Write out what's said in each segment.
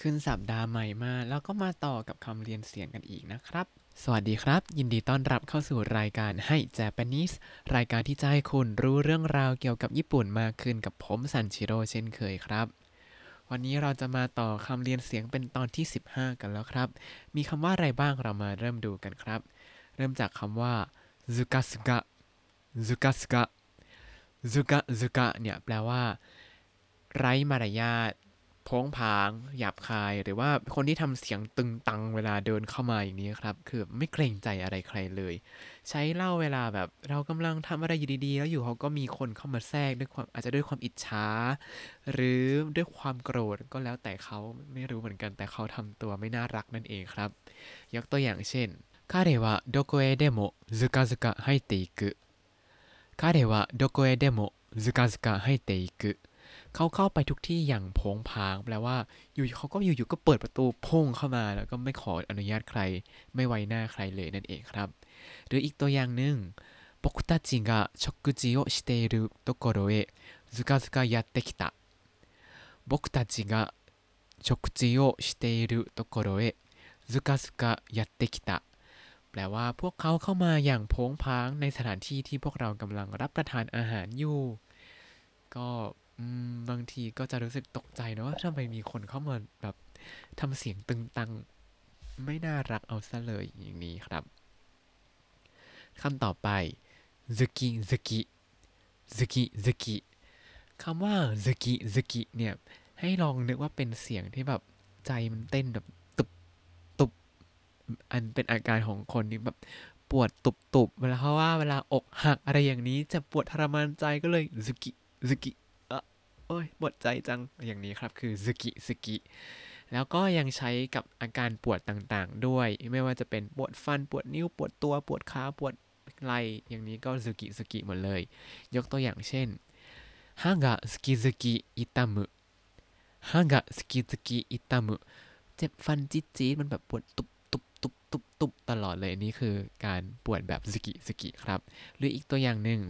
ขึ้นสัปดาห์ใหม่มาแล้วก็มาต่อกับคำเรียนเสียงกันอีกนะครับสวัสดีครับยินดีต้อนรับเข้าสู่รายการให้ Japanese รายการที่จะให้คุณรู้เรื่องราวเกี่ยวกับญี่ปุ่นมากขึ้นกับผมซันชิโร่เช่นเคยครับวันนี้เราจะมาต่อคำเรียนเสียงเป็นตอนที่15กันแล้วครับมีคำว่าอะไรบ้างเรามาเริ่มดูกันครับเริ่มจากคำว่า zukasuka zukasuka zukasuka เนี่ยแปลว่าไร้มารยาทโผงผางหยาบคายหรือว่าคนที่ทำเสียงตึงตังเวลาเดินเข้ามาอย่างนี้ครับคือไม่เกรงใจอะไรใครเลยใช้เล่าเวลาแบบเรากำลังทำอะไรอยู่ดีๆแล้วอยู่เขาก็มีคนเข้ามาแทรกด้วยความอาจจะด้วยความอิจฉาหรือด้วยความโกรธก็แล้วแต่เขาไม่รู้เหมือนกันแต่เขาทำตัวไม่น่ารักนั่นเองครับยกตัวอย่างเช่นคาเรวะโดโกเอเดโมซุกาซุกะไฮเตอิกุคาเรวะโดโกเอเดโมซุกาซุกะไฮเตอิกุเขาเข้าไปทุกที่อย่างโผงผางแปลว่าอยู่เขาก็อยู่ๆก็เปิดประตูพุ่งเข้ามาแล้วก็ไม่ขออนุญาตใครไม่ไว้หน้าใครเลยนั่นเองครับหรืออีกตัวอย่างหนึ่ง僕たちが食事をしているところへずかずかやってきた僕たちが食事をしているところへずかずかやってきたแปลว่าพวกเขาเข้ามาอย่างโผงผางในสถานที่ที่พวกเรากำลังรับประทานอาหารอยู่ก็บางทีก็จะรู้สึกตกใจนะว่าทำไมมีคนเข้ามาแบบทำเสียงตึงตังไม่น่ารักเอาซะเลยอย่างนี้ครับคำต่อไปซุกิซุกิซุกิซุกิคำว่าซุกิซุกิเนี่ยให้ลองนึกว่าเป็นเสียงที่แบบใจมันเต้นแบบตุบตุบอันเป็นอาการของคนที่แบบปวดตุบตุบเวลาเพราะว่าเวลาอกหักอะไรอย่างนี้จะปวดทรมานใจก็เลยซุกิซุกิโอ้ยปวดใจจังอย่างนี้ครับคือซุกิซุกิแล้วก็ยังใช้กับอาการปวดต่างๆด้วยไม่ว่าจะเป็นปวดฟันปวดนิ้วปวดตัวปวดขาปวดไหล่อย่างนี้ก็ซุกิซุกิหมดเลยยกตัวอย่างเช่นฮากะซุกิซุกิอิตามุฮากะซุกิซุกิอิตามุเจ็บฟันจี๊ดๆมันแบบปวดตุบตุบตุบตุบตุบตลอดเลยนี่คือการปวดแบบซุกิซุกิครับหรืออีกตัวอย่างหนึ่ง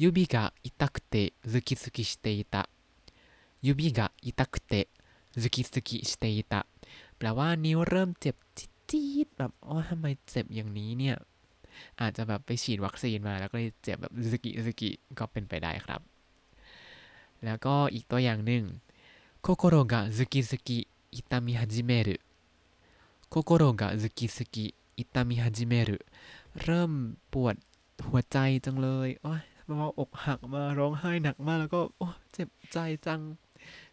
ยูบิกะอิตาคุเตะซุกิซุกิชิเตอิตะ指が痛くてズキズキしていたแปลว่านิ้วเริ่มเจ็บจี๊ดแบบโอ้ทำไมเจ็บอย่างนี้เนี่ยอาจจะแบบไปฉีดวัคซีนมาแล้วก็เลยเจ็บแบบซุกิซุกิก็เป็นไปได้ครับแล้วก็อีกตัวอย่างหนึ่ง心がズキズキ痛み始める心がズキズキ痛み始めるเริ่มปวดหัวใจจังเลยโอ้ยว่าอกหักมาร้องไห้หนักมากแล้วก็โอ้เจ็บใจจัง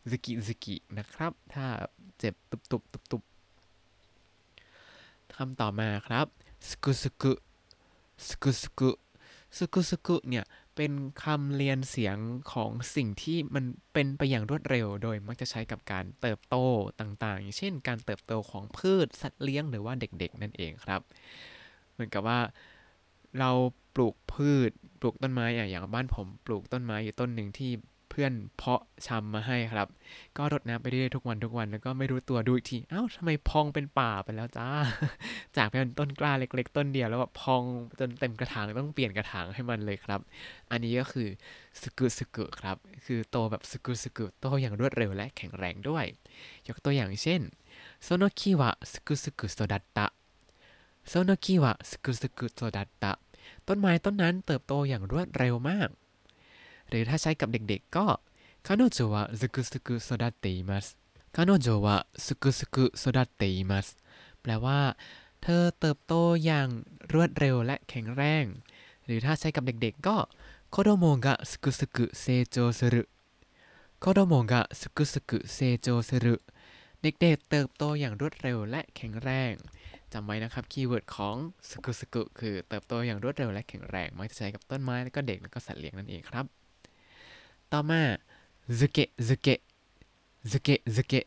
ซุกิซุกินะครับถ้าเจ็บตุบตุบตุบตุบคำต่อมาครับซุกุซุกุซุกุซุกุซุกุซุกุเนี่ยเป็นคำเรียนเสียงของสิ่งที่มันเป็นไปอย่างรวดเร็วโดยมักจะใช้กับการเติบโตต่างๆอย่างเช่นการเติบโตของพืชสัตว์เลี้ยงหรือว่าเด็กๆนั่นเองครับเหมือนกับว่าเราปลูกพืชปลูกต้นไม้อย่างบ้านผมปลูกต้นไม้อยู่ต้นหนึ่งที่เพื่อนเพาะชำมาให้ครับก็รดน้ำไปเรื่อยๆทุกวันแล้วก็ไม่รู้ตัวดูอีกทีเอ้าทำไมพองเป็นป่าไปแล้วจ้าจากเป็นต้นกล้าเล็กๆต้นเดียวแล้วแบบพองจนเต็มกระถางต้องเปลี่ยนกระถางให้มันเลยครับอันนี้ก็คือสึกุสึกุครับคือโตแบบสึกุสึกุโตอย่างรวดเร็วและแข็งแรงด้วยยกตัวอย่างเช่นโซโนคิวะสึกุสึกุโซดัตตะโซโนคิวะสึกุสึกุโซดัตตะต้นไม้ต้นนั้นเติบโตอย่างรวดเร็วมากหรือถ้าใช้กับเด็กๆก็คาโนโจวะซุกุซุกุโซดัตเตอิมัสคาโนโจวะซุกุซุกุโซดัตเตอิมัสแปลว่าเธอเติบโตอย่างรวดเร็วและแข็งแรงหรือถ้าใช้กับเด็กๆก็โคโดโมกะซุกุซุกุเซโจสึรุโคโดโมกะซุกุซุกุเซโจสึรุเด็กๆเติบโตอย่างรวดเร็วและแข็งแรงจำไว้นะครับคีย์เวิร์ดของซุกุซุกุคือเติบโตอย่างรวดเร็วและแข็งแรงมักจะใช้กับต้นไม้แล้วก็เด็กแล้วก็สัตว์เลี้ยงนั่นเองครับต่อมาซุเกะซุเกะซุเกะซุเกะ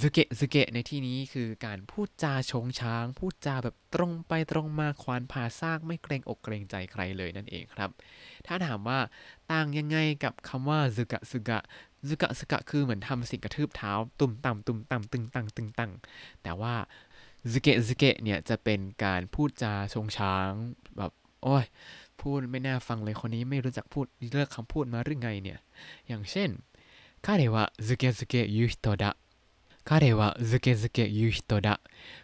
ซุเกะซุเกะในที่นี้คือการพูดจาโฉงฉางพูดจาแบบตรงไปตรงมาควานผ่าซากไม่เกรงอกเกรงใจใครเลยนั่นเองครับถ้าถามว่าต่างยังไงกับคำว่าซุกะซุกะซุกะซุกะคือเหมือนทำสิ่งกระทืบเท้าตุ่มต่ำตุ่มต่ำตึงตังตึงตังแต่ว่าซุเกะซุเกะเนี่ยจะเป็นการพูดจาชงช้างแบบโอ้ยพูดไม่น่าฟังเลยคนนี้ไม่รู้จักพูดเลิกคำพูดมาหรือไงเนี่ยอย่างเช่นคาเรวะซุเกะซุเกะยูฮิโตดะค彼はずけずけ言う人だ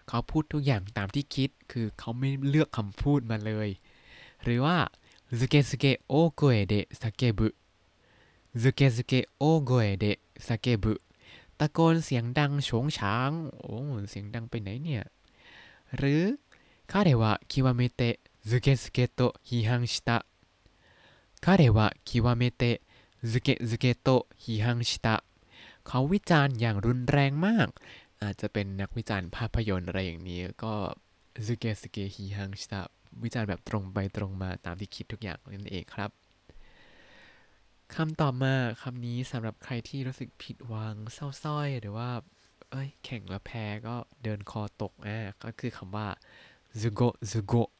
เขาพูดทุกอย่างตามที่คิดคือเขาไม่เลือกคำพูดมาเลยหรือว่าずけずけ大声で叫ぶずけずけ大声で叫ぶตะโกนเสียงดังโฉงฉางโอ้เสียงดังไปไหนเนี่ยหรือ彼は極めてずけずけと批判した彼は極めてずけずけと批判したเขาวิจารณ์อย่างรุนแรงมากอาจจะเป็นนักวิจารณ์ภาพยนตร์อะไรอย่างนี้ก็ずけずけ批判したวิจารณ์แบบตรงไปตรงมาตามที่คิดทุกอย่างนั่นเองครับคำต่อมาคำนี้สำหรับใครที่รู้สึกผิดหวังเศร้าส้อยหรือว่าแข่งแล้วแพ้ก็เดินคอตกก็คือคำว่าซุโกะซุโกะ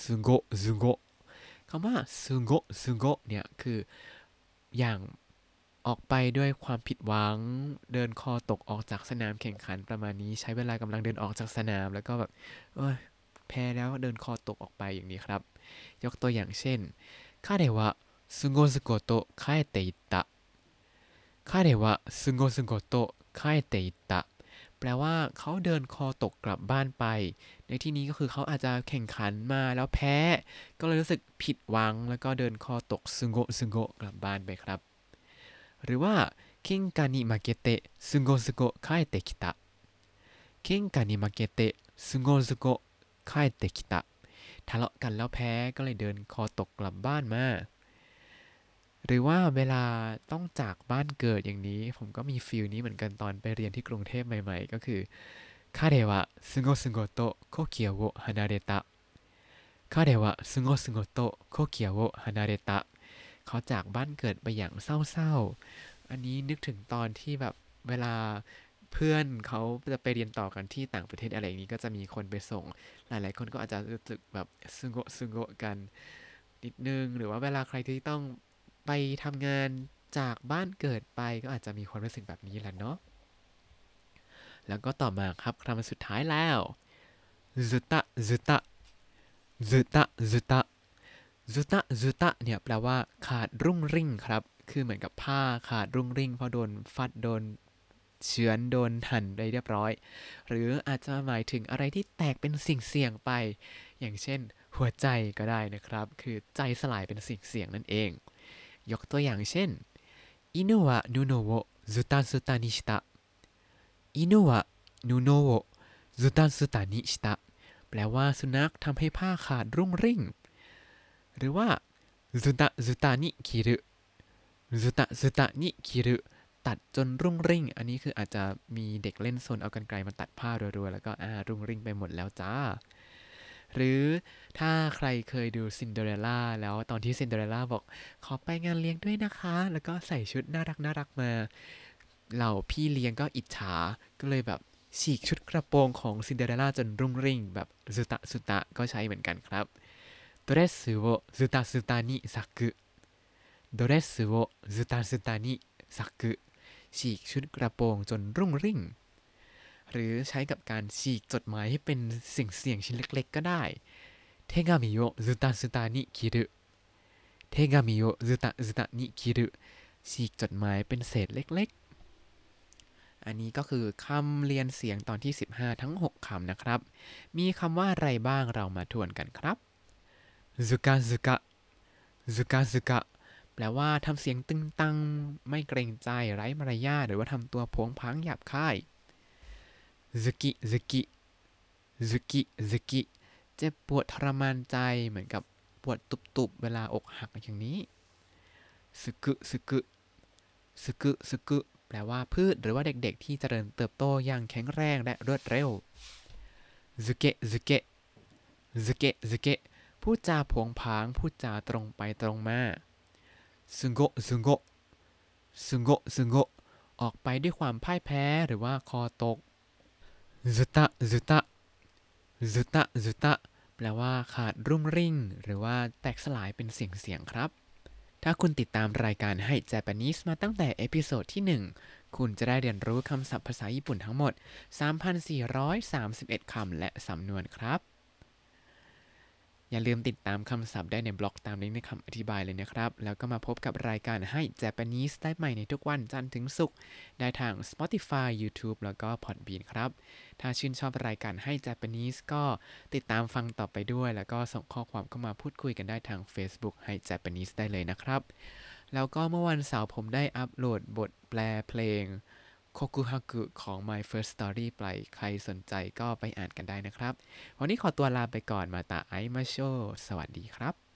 ซุโกะซุโกะคำว่าซุโกะซุโกะเนี่ยคืออย่างออกไปด้วยความผิดหวังเดินคอตกออกจากสนามแข่งขันประมาณนี้ใช้เวลากำลังเดินออกจากสนามแล้วก็แบบแพ้แล้วเดินคอตกออกไปอย่างนี้ครับยกตัวอย่างเช่นคาเดวะすごすごと帰っていった彼はすごすごと帰っていったแปลว่าเขาเดินคอตกกลับบ้านไปในที่นี้ก็คือเขาอาจจะแข่งขันมาแล้วแพ้ก็เลยรู้สึกผิดหวังแล้วก็เดินคอตกすごすごกลับบ้านไปครับหรือว่าケンカに負けてすごすご帰ってきたケンカに負けてすごすご帰ってきたทะเลาะกันแล้วแพ้ก็เลยเดินคอตกกลับบ้านมาหรือว่าเวลาต้องจากบ้านเกิดอย่างนี้ผมก็มีฟีลนี้เหมือนกันตอนไปเรียนที่กรุงเทพใหม่ๆก็คือคาเดวะซึโงซึโงโตะโคเกียวโอะฮานาเรตะคาเดวะซึโงซึโงโตะโคเกียวโอะฮานาเรตะเขาจากบ้านเกิดไปอย่างเศร้าๆอันนี้นึกถึงตอนที่แบบเวลาเพื่อนเขาจะไปเรียนต่อกันที่ต่างประเทศอะไรอย่างนี้ก็จะมีคนไปส่งหลายๆคนก็อาจจะรู้สึกแบบซึโงซึโงกันนิดนึงหรือว่าเวลาใครที่ต้องไปทำงานจากบ้านเกิดไปก็อาจจะมีความรู้สึกแบบนี้แหละเนาะแล้วก็ต่อมาครับคำสุดท้ายแล้วซุตะซุตะซุตะซุตะซุตะซุตะเนี่ยแปลว่าขาดรุ่งริ่งครับคือเหมือนกับผ้าขาดรุ่งริ่งเพราะโดนฟัดโดนเฉือนโดนหั่นไปเรียบร้อยหรืออาจจะหมายถึงอะไรที่แตกเป็นสิ่งเสี่ยงไปอย่างเช่นหัวใจก็ได้นะครับคือใจสลายเป็นสิ่งเสี่ยงนั่นเองยกตัวอย่างเช่นอินุวะนุโนโวซุตันซุตานิชิตะอินุวะนุโนโวซุตันซุตานิชิตะแปลว่าสุนัขทำให้ผ้าขาดรุ่งริ่งหรือว่าซุตะซุตานิคิรุซุตะซุตานิคิรุตัดจนรุ่งริ่งอันนี้คืออาจจะมีเด็กเล่นซนเอากรรไกรมาตัดผ้ารัวๆแล้วก็รุ่งริ่งไปหมดแล้วจ้าหรือถ้าใครเคยดูซินเดอเรลล่าแล้วตอนที่ซินเดอเรลล่าบอกขอไปงานเลี้ยงด้วยนะคะแล้วก็ใส่ชุดน่ารักมาเหล่าพี่เลี้ยงก็อิจฉาก็เลยแบบฉีกชุดกระโปรงของซินเดอเรลล่าจนรุ่งริ่งแบบซุตะก็ใช้เหมือนกันครับドレスをズタズタに裂くドレスをズタズタに裂くฉีกชุดกระโปรงจนรุ่งริ่งหรือใช้กับการฉีกจดหมายให้เป็นสิ่งเสี่ยงชิ้นเล็กๆก็ได้เทกามิโยซุตะซุตะนิคิรุเทกามิโยซุตะซุตะนิคิรุฉีกจดหมายเป็นเศษเล็กๆอันนี้ก็คือคำเรียนเสียงตอนที่15ทั้ง6คำนะครับมีคำว่าอะไรบ้างเรามาทวนกันครับซุกะซุกะซุกะซุกะแปลว่าทำเสียงตึงตังไม่เกรงใจไร้มารยาทหรือว่าทำตัวโผงผางหยาบคายซุกิซุกิซุกิซุกิเจ็บปวดทรมานใจเหมือนกับปวดตุบๆเวลาอกหักอย่างนี้ซึกุซึกุซึกุซึกุแปลว่าพืชหรือว่าเด็กๆที่เจริญเติบโตอย่างแข็งแรงและรวดเร็วซึเกะซึเกะซึเกะซึเกะพูดจาผงผางพูดจาตรงไปตรงมาซึงโกะซึงโกะซึงโกะซึงโกะออกไปด้วยความพ่ายแพ้หรือว่าคอตกซุตะซุตะซุตะซุตะแปลว่าขาดรุ่งริ่งหรือว่าแตกสลายเป็นเสียงครับถ้าคุณติดตามรายการให้ Japanese มาตั้งแต่เอพิโซดที่1คุณจะได้เรียนรู้คำศัพท์ภาษาญี่ปุ่นทั้งหมด 3,431 คำและสำนวนครับ อย่าลืมติดตามคำศัพท์ได้ในบล็อกตามลิงก์ในคำอธิบายเลยนะครับแล้วก็มาพบกับรายการให้เจแปนนิสได้ใหม่ในทุกวันจันทร์ถึงศุกร์ได้ทาง Spotify YouTube แล้วก็ Podbean ครับถ้าชื่นชอบรายการให้เจแปนนิสก็ติดตามฟังต่อไปด้วยแล้วก็ส่งข้อความเข้ามาพูดคุยกันได้ทาง Facebook ให้เจแปนนิสได้เลยนะครับแล้วก็เมื่อวันเสาร์ผมได้อัปโหลดบทแปลเพลงโคกุฮากุของ My First Story ไปใครสนใจก็ไปอ่านกันได้นะครับวันนี้ขอตัวลาไปก่อนมาตาไอมาโชสวัสดีครับ